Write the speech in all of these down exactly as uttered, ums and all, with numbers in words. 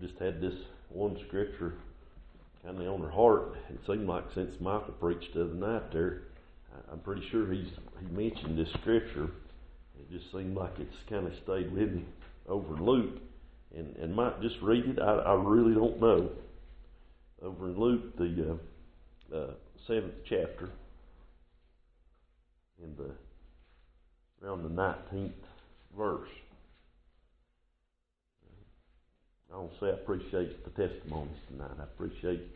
just had this one scripture kind of on her heart. It seemed like since Michael preached the other night there, I'm pretty sure he's he mentioned this scripture. It just seemed like it's kind of stayed with me over Luke. And, and Mike, just read it. I, I really don't know. Over in Luke, the uh, uh, seventh chapter, in the around the nineteenth verse. I want to say I appreciate the testimonies tonight. I appreciate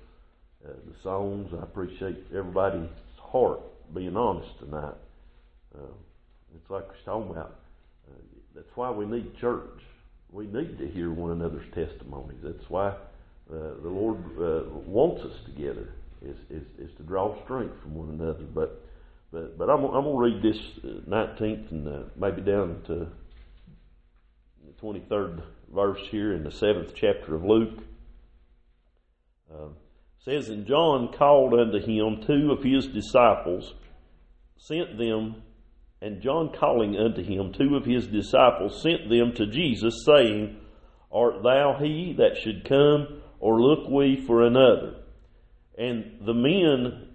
uh, the songs. I appreciate everybody's heart being honest tonight. Uh, it's like we're talking about. Uh, that's why we need church. We need to hear one another's testimonies. That's why uh, the Lord uh, wants us together, is, is is to draw strength from one another. But but but I'm I'm gonna read this nineteenth and uh, maybe down to the twenty-third. Verse here in the seventh chapter of Luke. Uh, says, and John called unto him two of his disciples, sent them, and John calling unto him two of his disciples sent them to Jesus, saying, art thou he that should come, or look we for another? And the men,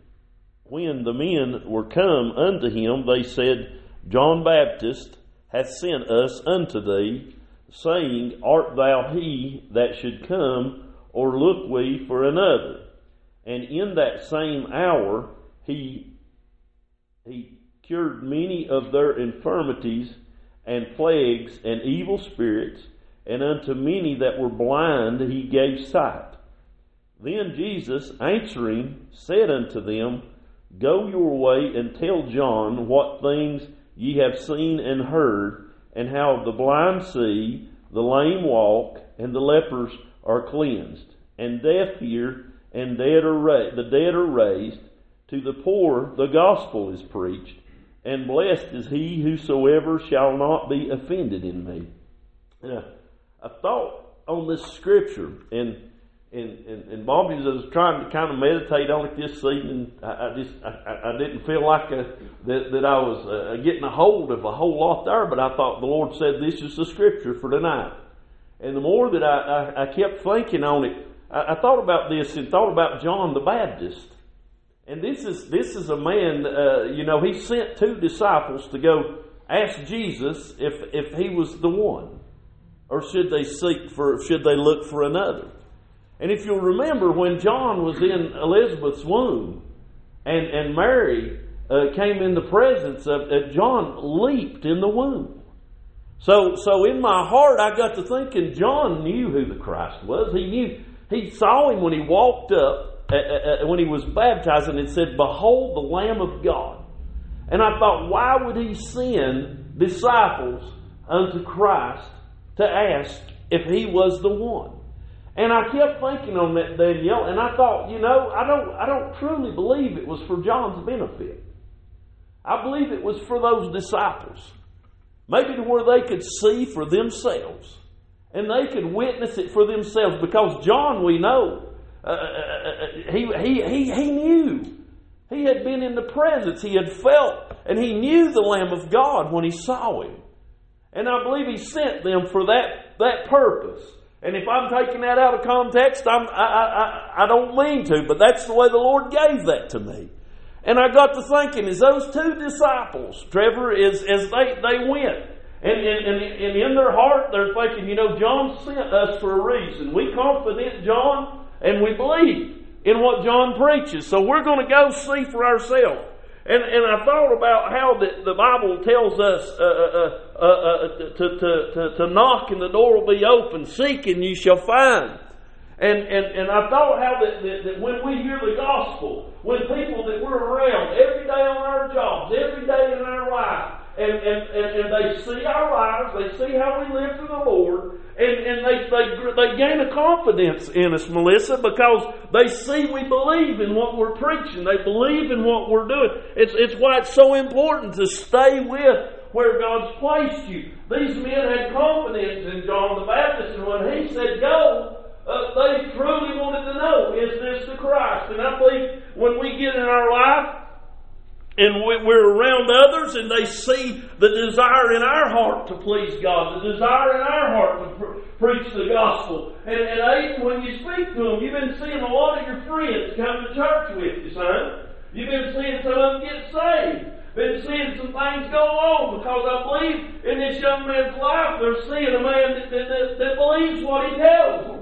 when the men were come unto him, they said, John Baptist hath sent us unto thee, saying, art thou he that should come, or look we for another? And in that same hour he he cured many of their infirmities and plagues and evil spirits, and unto many that were blind he gave sight. Then Jesus answering said unto them, go your way and tell John what things ye have seen and heard, and how the blind see, the lame walk, and the lepers are cleansed, and deaf hear, and dead are ra- the dead are raised. To the poor the gospel is preached, and blessed is he whosoever shall not be offended in me. Now, I thought on this scripture, and and and, and Bobby, as I was trying to kind of meditate on it this evening, I, I just I, I didn't feel like a, that that I was uh, getting a hold of a whole lot there, but I thought the Lord said this is the scripture for tonight. And the more that I, I, I kept thinking on it, I, I thought about this and thought about John the Baptist. And this is this is a man, uh, you know, he sent two disciples to go ask Jesus if if he was the one, or should they seek for should they look for another. And if you'll remember, when John was in Elizabeth's womb, and, and Mary uh, came in the presence of uh, John, leaped in the womb. So, so in my heart, I got to thinking John knew who the Christ was. He knew. He saw him when he walked up, uh, uh, when he was baptized, and it said, "Behold, the Lamb of God." And I thought, why would he send disciples unto Christ to ask if he was the one? And I kept thinking on that, Daniel, and I thought, you know, I don't I don't truly believe it was for John's benefit. I believe it was for those disciples. Maybe to where they could see for themselves. And they could witness it for themselves. Because John, we know, uh, he, he, he, he knew. He had been in the presence. He had felt, and he knew the Lamb of God when he saw him. And I believe he sent them for that, that purpose. And if I'm taking that out of context, I'm, I, I, I don't mean to, but that's the way the Lord gave that to me. And I got to thinking, is those two disciples, Trevor, is as they, they went, and, and, and, and in their heart they're thinking, you know, John sent us for a reason. We confident John, and we believe in what John preaches, so we're going to go see for ourselves. And and I thought about how the, the Bible tells us uh, uh, uh, uh, to, to, to, to knock and the door will be open. Seek and you shall find. And and, and I thought how that, that, that when we hear the gospel, when people that we're around every day on our jobs, every day in our life, and, and, and, and they see our lives, they see how we live for the Lord, and, and they, they, they gain a confidence in us, Melissa, because they see we believe in what we're preaching. They believe in what we're doing. It's, it's why it's so important to stay with where God's placed you. These men had confidence in John the Baptist, and when he said go, Uh, they truly wanted to know, is this the Christ? And I believe when we get in our life, and we're around others and they see the desire in our heart to please God, the desire in our heart to pre- preach the gospel. And, and Aidan, when you speak to them, you've been seeing a lot of your friends come to church with you, son. You've been seeing some of them get saved. Been seeing some things go on, because I believe in this young man's life they're seeing a man that, that, that, that believes what he tells them.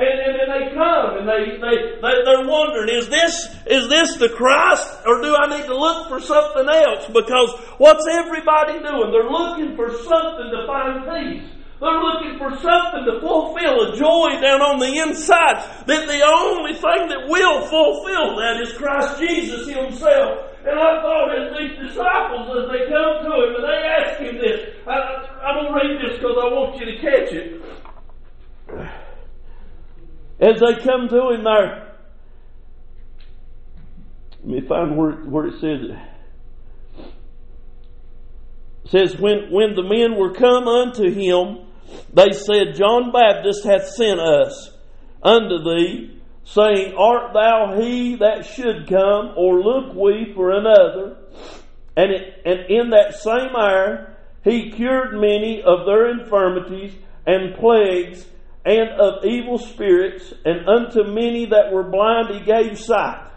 And, and, and they come and they, they, they, they're wondering, is this, is this the Christ, or do I need to look for something else? Because what's everybody doing? They're looking for something to find peace. They're looking for something to fulfill a joy down on the inside, that the only thing that will fulfill that is Christ Jesus Himself. And I thought, as these disciples, as they come to Him and they ask Him this, I, I'm going to read this because I want you to catch it. As they come to Him there, let me find where, where it says it. It says, when, when the men were come unto Him, they said, John Baptist hath sent us unto thee, saying, Art thou he that should come, or look we for another? And, it, and in that same hour he cured many of their infirmities and plagues, and of evil spirits, and unto many that were blind he gave sight.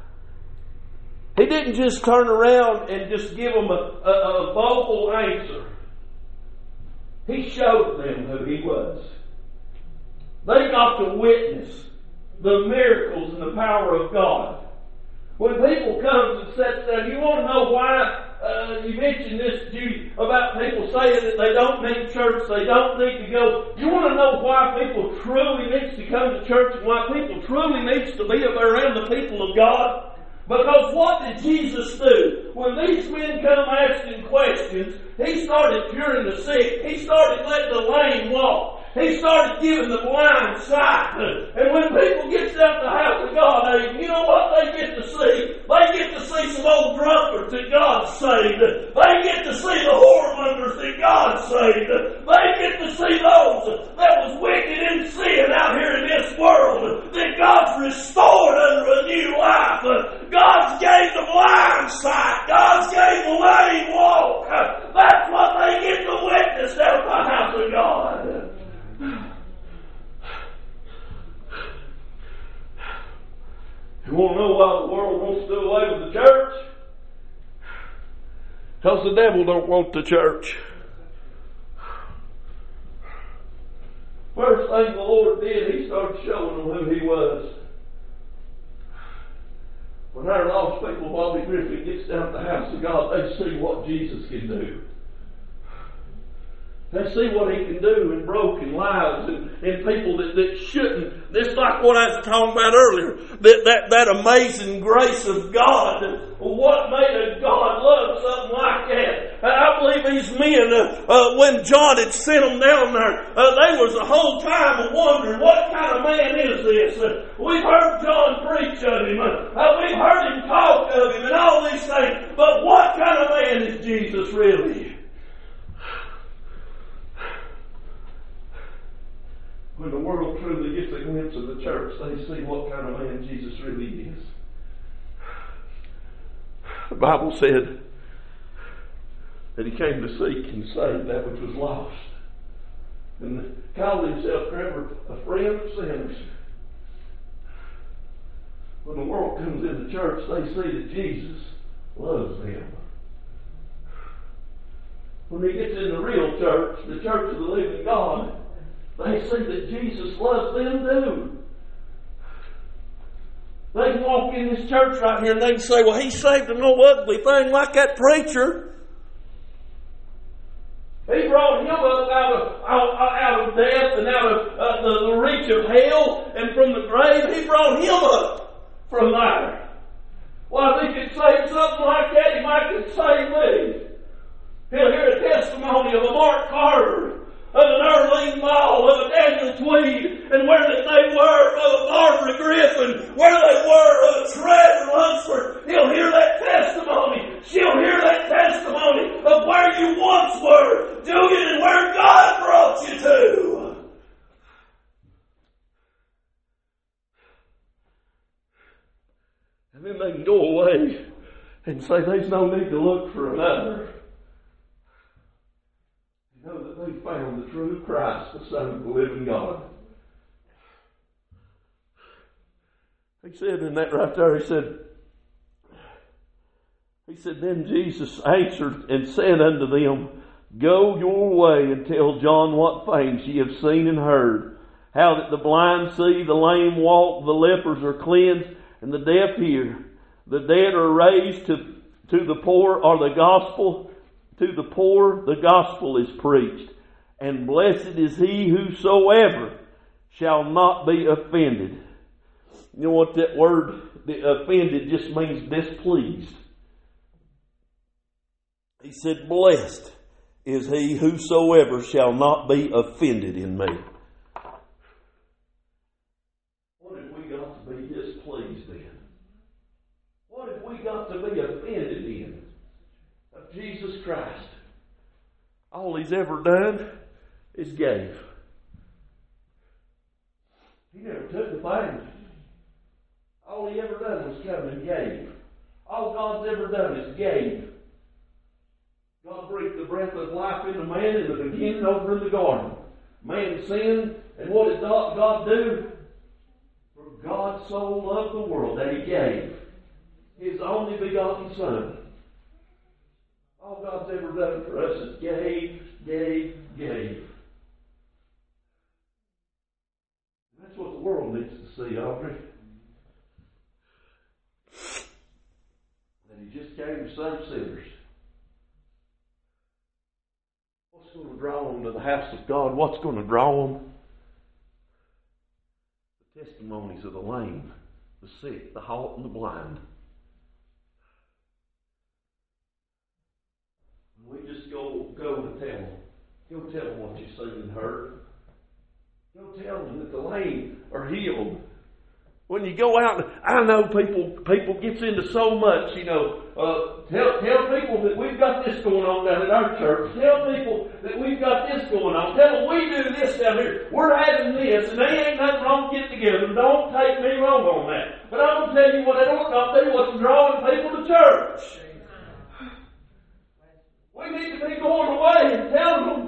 He didn't just turn around and just give them a, a, a vocal answer. He showed them who He was. They got to witness the miracles and the power of God. When people come and sit down, you want to know why uh, you mentioned this, Judy, about people saying that they don't need church, they don't need to go. You want to know why people truly need to come to church and why people truly need to be around the people of God? Because what did Jesus do? When these men come asking questions, He started curing the sick. He started letting the lame walk. He started giving the blind sight. And when people get out the house of God, Aidan, you know what they get to see? They get to see some old drunkards that God saved. They get to see the whoremongers that God saved. They get to see those that was wicked in sin out here in this world that God's restored under a new life. God gave the blind sight. God gave the lame walk. That's what they get to witness out of the house of God. You want to know why the world wants to do away with the church? Because the devil don't want the church. First thing the Lord did, He started showing them who He was. When our lost people, Bobby Griffin, gets down to the house of God, they see what Jesus can do. They see what He can do in broken lives and, and people that, that shouldn't. It's like what I was talking about earlier. That, that, that amazing grace of God. What made a God love something like that? I believe these men, uh, uh, when John had sent them down there, uh, they was the whole time wondering, what kind of man is this? Uh, we've heard John preach of Him. Uh, we've heard him talk of Him and all these things. But what kind of man is Jesus really? When the world truly gets a glimpse of the church, they see what kind of man Jesus really is. The Bible said that He came to seek and save that which was lost. And called Himself, Trevor, a friend of sinners. When the world comes into church, they see that Jesus loves them. When He gets in the real church, the church of the living God, they see that Jesus loves them too. They can walk in this church right here and they can say, well, He saved them no ugly thing like that preacher. He brought him up out of, out, out of death and out of uh, the, the reach of hell and from the grave. He brought him up from there. Well, if He could save something like that, He might could save me. He'll hear a testimony of a Mark Carter, of an Erlene Maul, of a Daniel Tweed, and where that they were, of a Barbara Griffin, where they were, of a Trevor Lunsford. He'll hear that testimony. She'll hear that testimony of where you once were, doing and where God brought you to. And then they can go away and say there's no need to look for another. They know that they found the true Christ, the Son of the living God. He said in that right there, he said, he said, then Jesus answered and said unto them, Go your way and tell John what things ye have seen and heard, how that the blind see, the lame walk, the lepers are cleansed, and the deaf hear. The dead are raised to, to the poor, or the gospel, to the poor the gospel is preached. And blessed is he whosoever shall not be offended. You know what that word, offended, just means displeased. He said, blessed is he whosoever shall not be offended in me. What have we got to be displeased in? What have we got to be offended in of Jesus Christ? All he's ever done is gave. He never took the thing. All he ever done was come and gave. All God's ever done is gave. God breathed the breath of life into man in the beginning over in the garden. Man sinned, and what did God do? For God so loved the world that He gave His only begotten Son. All God's ever done for us is gave, gave, gave. And that's what the world needs to see, Aubrey. That He just came to save sinners. What's going to draw them to the house of God? What's going to draw them? The testimonies of the lame, the sick, the halt, and the blind. And we just go, go and tell them. Go tell them what you've seen and heard. Go tell them that the lame are healed. When you go out, I know people people gets into so much, you know, uh, tell, tell people that we've got this going on down at our church. Tell people that we've got this going on. Tell them we do this down here. We're having this, and they ain't nothing wrong to get together. Don't take me wrong on that. But I'm going to tell you what I don't know. They wasn't drawing people to church. We need to be going away and telling them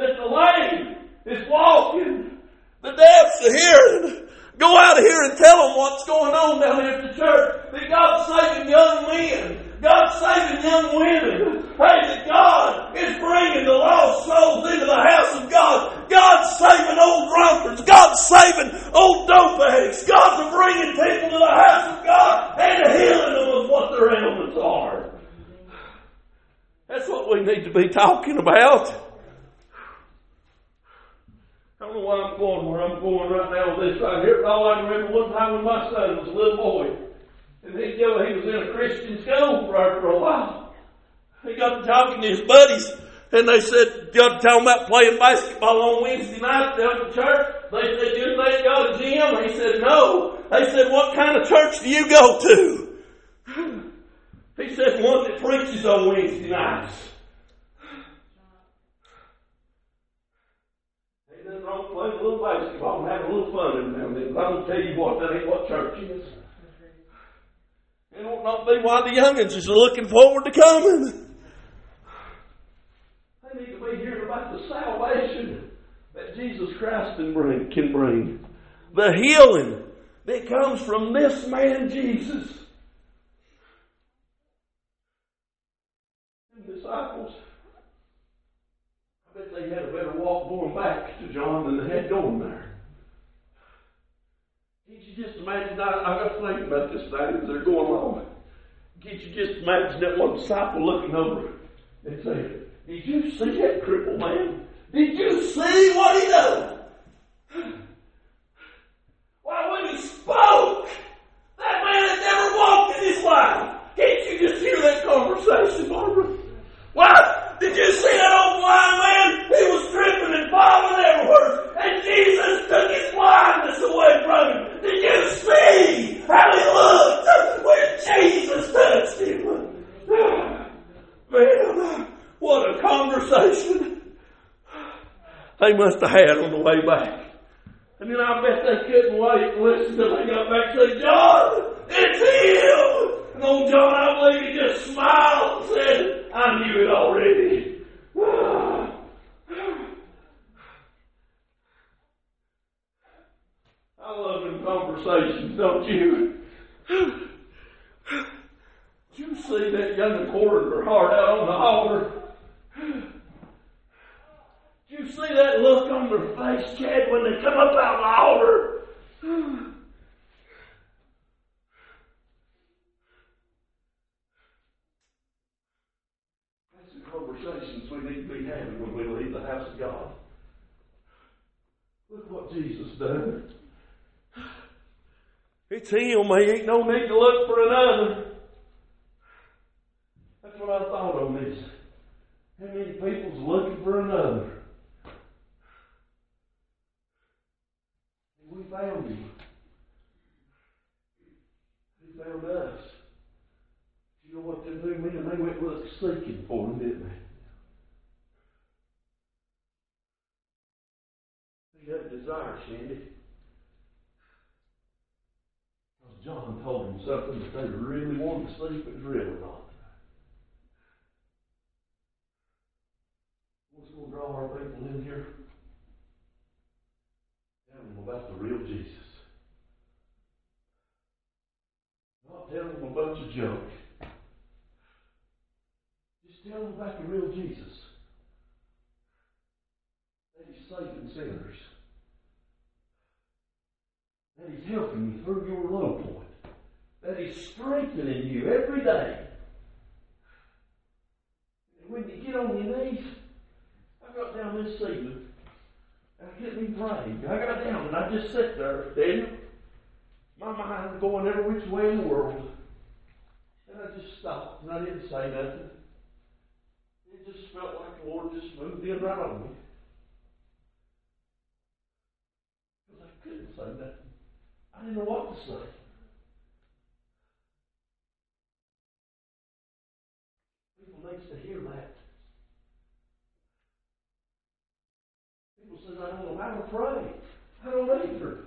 that the lame is walking, the deaf's are hearing. Go out of here and tell them what's going on down here at the church. That God's saving young men. God's saving young women. Hey, that God is bringing the lost souls into the house of God. God's saving old drunkards. God's saving old dope addicts. God's bringing people to the house of God and healing them of what their ailments are. That's what we need to be talking about. I don't know why I'm going where I'm going right now with this right here. All I remember one time when my son was a little boy. And he, he was in a Christian school for, for a while. He got to talking to his buddies. And they said, got to talking about playing basketball on Wednesday night down at church. They said, do they go to gym? He said, no. They said, what kind of church do you go to? He said, one that preaches on Wednesday nights. Play a little basketball and have a little fun in them. But I'm going to tell you what, that ain't what church is. It won't not be why the youngins is looking forward to coming. They need to be hearing about the salvation that Jesus Christ can bring, can bring. The healing that comes from this man Jesus. And disciples, I bet they had a better walk going back to John than they had going there. Can't you just imagine? I, I got to think about this thing as they're going on. Can't you just imagine that one disciple looking over and saying, did you see that crippled man? Did you see what he done? Why, when he spoke, that man had never walked in his life. Can't you just hear that conversation, Barbara? Why? Did you see that old blind man? He was tripping and falling everywhere. And Jesus took his blindness away from him. Did you see how he looked when Jesus touched him? Man, what a conversation they must have had on the way back. And then I bet they couldn't wait to listen until they got back to John. It's him! Come on, John, I believe he just smiled and said, I knew it already. I love them conversations, don't you? Did you see that young quarter of her heart out on the altar? Did you see that look on their face, Chad, when they come up out of the altar? Conversations we need to be having when we leave the house of God. Look what Jesus done. It's Him, man. Ain't no need to look for another. That's what I thought on this. How many people's looking for another? And we found Him. He found us. You know what they do, man? They went look seeking for Him, didn't they? They got a desire, Shandy. Because John told them something that they really wanted to see, but it was really not. What's going to draw our people in here? Tell them about the real Jesus. Not tell them a bunch of junk. Tell them about the real Jesus. That He's saving sinners. That He's helping you through your low point. That He's strengthening you every day. And when you get on your knees, I got down this evening. I couldn't even pray. I got down and I just sat there, Daniel. My mind was going every which way in the world. And I just stopped and I didn't say nothing. It just felt like the Lord just moved in right on me. Because I couldn't say nothing. I didn't know what to say. People need to hear that. People say, I don't know how to pray. I don't either.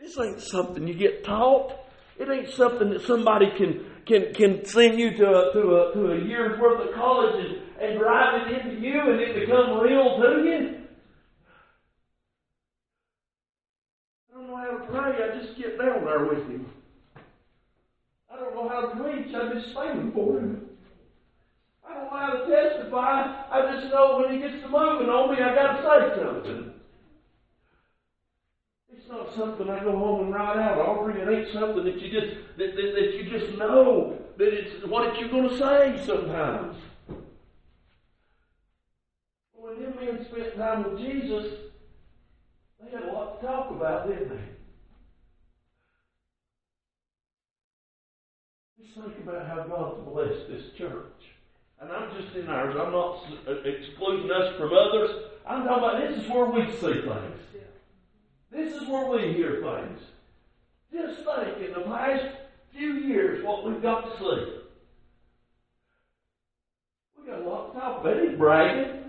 This ain't something you get taught. It ain't something that somebody can can can send you to a, to a, to a year's worth of college and, and drive it into you and it become real to you. I don't know how to pray. I just get down there with Him. I don't know how to preach. I just stand for Him. I don't know how to testify. I just know when He gets to moving on me, I got to say something. It's not something I go home and write out, Aubrey. It ain't something that you just that, that, that you just know that it's what you're going to say sometimes. When them men spent time with Jesus, they had a lot to talk about, didn't they? Just think about how God's blessed this church. And I'm just in ours. I'm not excluding us from others. I'm talking about this is where we see things. This is where we hear things. Just think in the past few years what we've got to see. We've got a lot to talk about. It ain't bragging.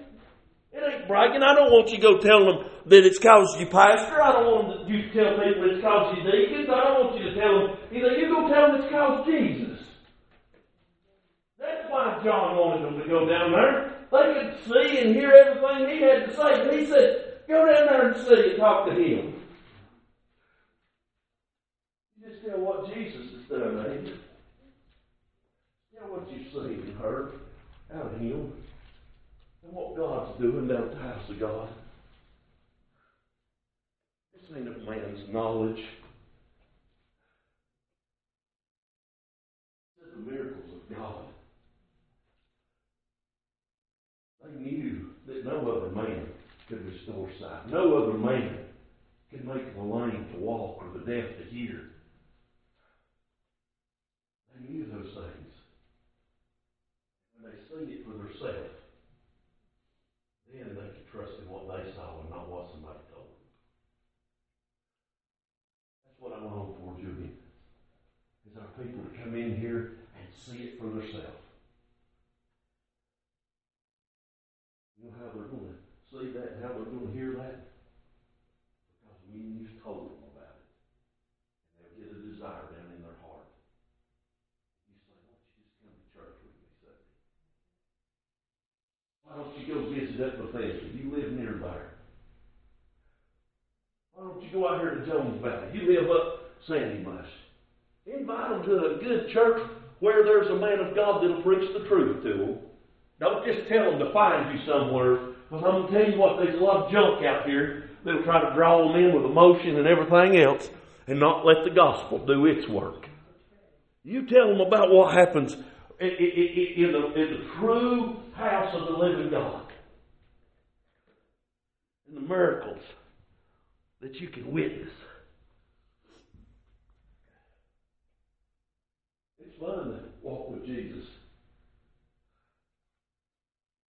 It ain't bragging. I don't want you to go tell them that it's caused you pastor. I don't want you to tell people it's caused you deacons. I don't want you to tell them. You know, you go tell them it's caused Jesus. That's why John wanted them to go down there. They could see and hear everything he had to say. And he said, go down there and see and talk to Him. You just tell what Jesus has done, ain't you? Tell what you've seen and heard out of Him and what God's doing down at the house of God. This ain't a man's knowledge. This is the miracles of God. They knew that no other man could restore sight. No other man could make the lame to walk or the deaf to hear. They knew those things. When they seen it for themselves, then they could trust in what they saw and not what somebody told them. That's what I long for, Judy, is our people to come in here and see it for themselves. You know how they're going to see that and how they're going to hear that? Because we and you've told them about it. And they'll get a desire. Lord, you go out here to Jones Valley. You live up Sandy Must. Invite them to a good church where there's a man of God that'll preach the truth to them. Don't just tell them to find you somewhere. Because I'm going to tell you what, there's a lot of junk out here that'll try to draw them in with emotion and everything else and not let the gospel do its work. You tell them about what happens in the, in the true house of the living God. And the miracles that you can witness. It's fun to walk with Jesus.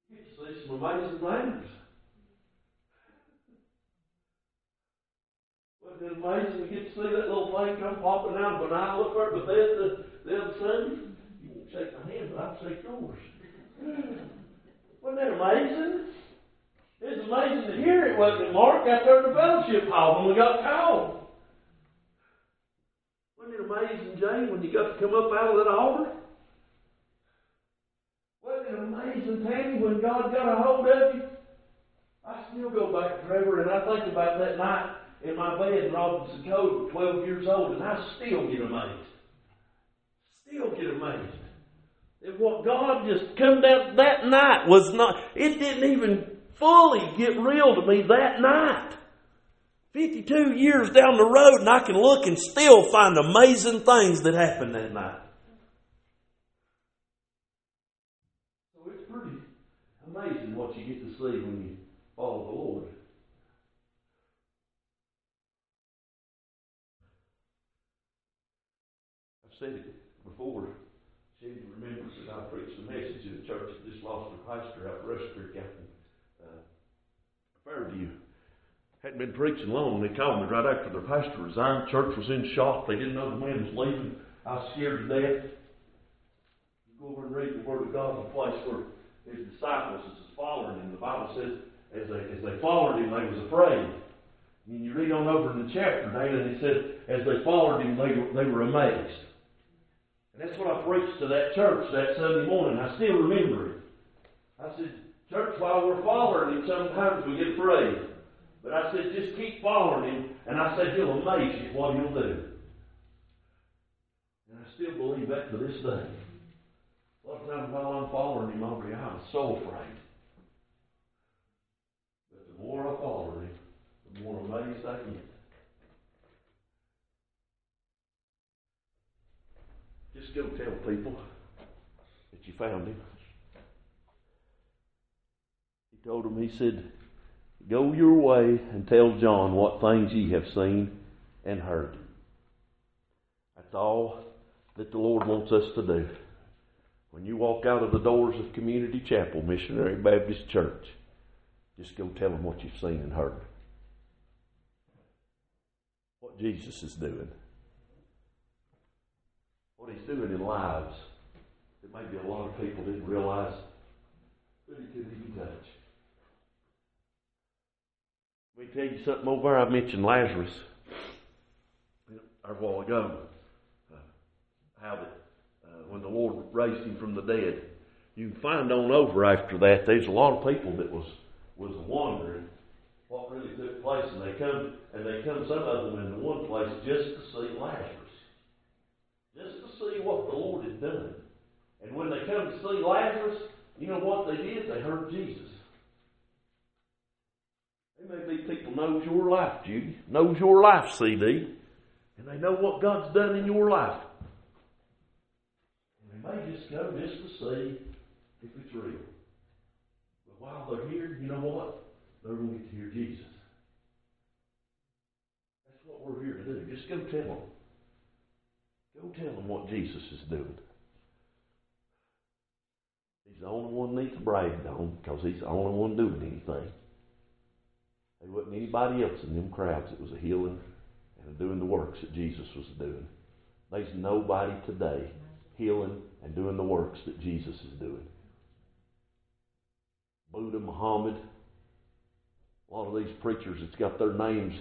You get to see some amazing things. Wasn't it amazing to get to see that little thing come popping out of an eye? Look for it, Bethesda, the other Sunday. You won't shake my hand, but I'll shake yours. Wasn't that amazing? It's amazing to hear it, wasn't it, Mark? Out there in the fellowship hall when we got called. Wasn't it amazing, Jane, when you got to come up out of that altar? Wasn't it amazing, Tammy, when God got a hold of you? I still go back to Trevor, and I think about that night in my bed in Robinson, Dakota, twelve years old, and I still get amazed. Still get amazed. And what God just come down that night was not, it didn't even fully get real to me that night. fifty-two years down the road, and I can look and still find amazing things that happened that night. So it's pretty amazing what you get to see when you follow the Lord. I've said it before. Shandy remembers that I preached a message in a church that just lost their pastor out of Roster, Captain. Fairview. Hadn't been preaching long. They called me right after their pastor resigned. Church was in shock. They didn't know the man was leaving. I was scared to death. You go over and read the Word of God in a place where his disciples was following him. The Bible says as they, as they followed him, they was afraid. And you read on over in the chapter, Dana, and it said as they followed him, they were, they were amazed. And that's what I preached to that church that Sunday morning. I still remember it. I said, Church, while we're following him, sometimes we get afraid. But I said, just keep following him. And I said, he'll amaze you what he'll do. And I still believe that to this day. A lot of times while I'm following him, Aubrey, I'm so afraid. But the more I follow him, the more amazed I get. Just go tell people that you found him. Told him, he said, go your way and tell John what things ye have seen and heard. That's all that the Lord wants us to do. When you walk out of the doors of Community Chapel Missionary Baptist Church, just go tell them what you've seen and heard. What Jesus is doing. What he's doing in lives that maybe a lot of people didn't realize that he couldn't even touch. Let me tell you something over there. I mentioned Lazarus a while ago. Uh, how that uh, when the Lord raised him from the dead, you can find on over after that. There's a lot of people that was was wondering what really took place, and they come and they come some of them into one place just to see Lazarus, just to see what the Lord had done. And when they come to see Lazarus, you know what they did? They heard Jesus. There may be people knows your life, Judy, knows your life, C D, and they know what God's done in your life. And they may just go just to see if it's real. But while they're here, you know what? They're going to get to hear Jesus. That's what we're here to do. Just go tell them. Go tell them what Jesus is doing. He's the only one that needs to brag on because he's the only one doing anything. There wasn't anybody else in them crowds that was a healing and doing the works that Jesus was doing. There's nobody today healing and doing the works that Jesus is doing. Buddha, Muhammad, a lot of these preachers that's got their names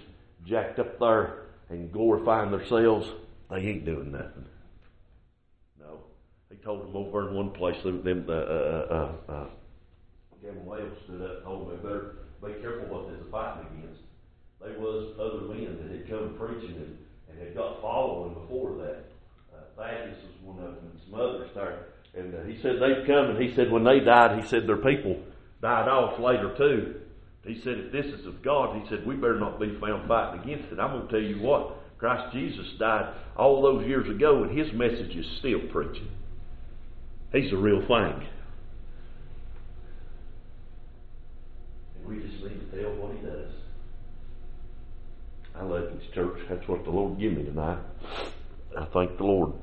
jacked up there and glorifying themselves, they ain't doing nothing. No. He told them over in one place, them, uh, uh, uh, uh, Gabriel stood up and told them, they better be careful what they're fighting against. They was other men come preaching and, and had got following before that. Uh, Thaddeus was one of them, and some others there. And uh, he said they'd come, and he said when they died, he said their people died off later too. He said if this is of God, he said we better not be found fighting against it. I'm going to tell you what, Christ Jesus died all those years ago, and his message is still preaching. He's the real thing. And we just need to tell what he does. I love this church. That's what the Lord gave me tonight. I thank the Lord.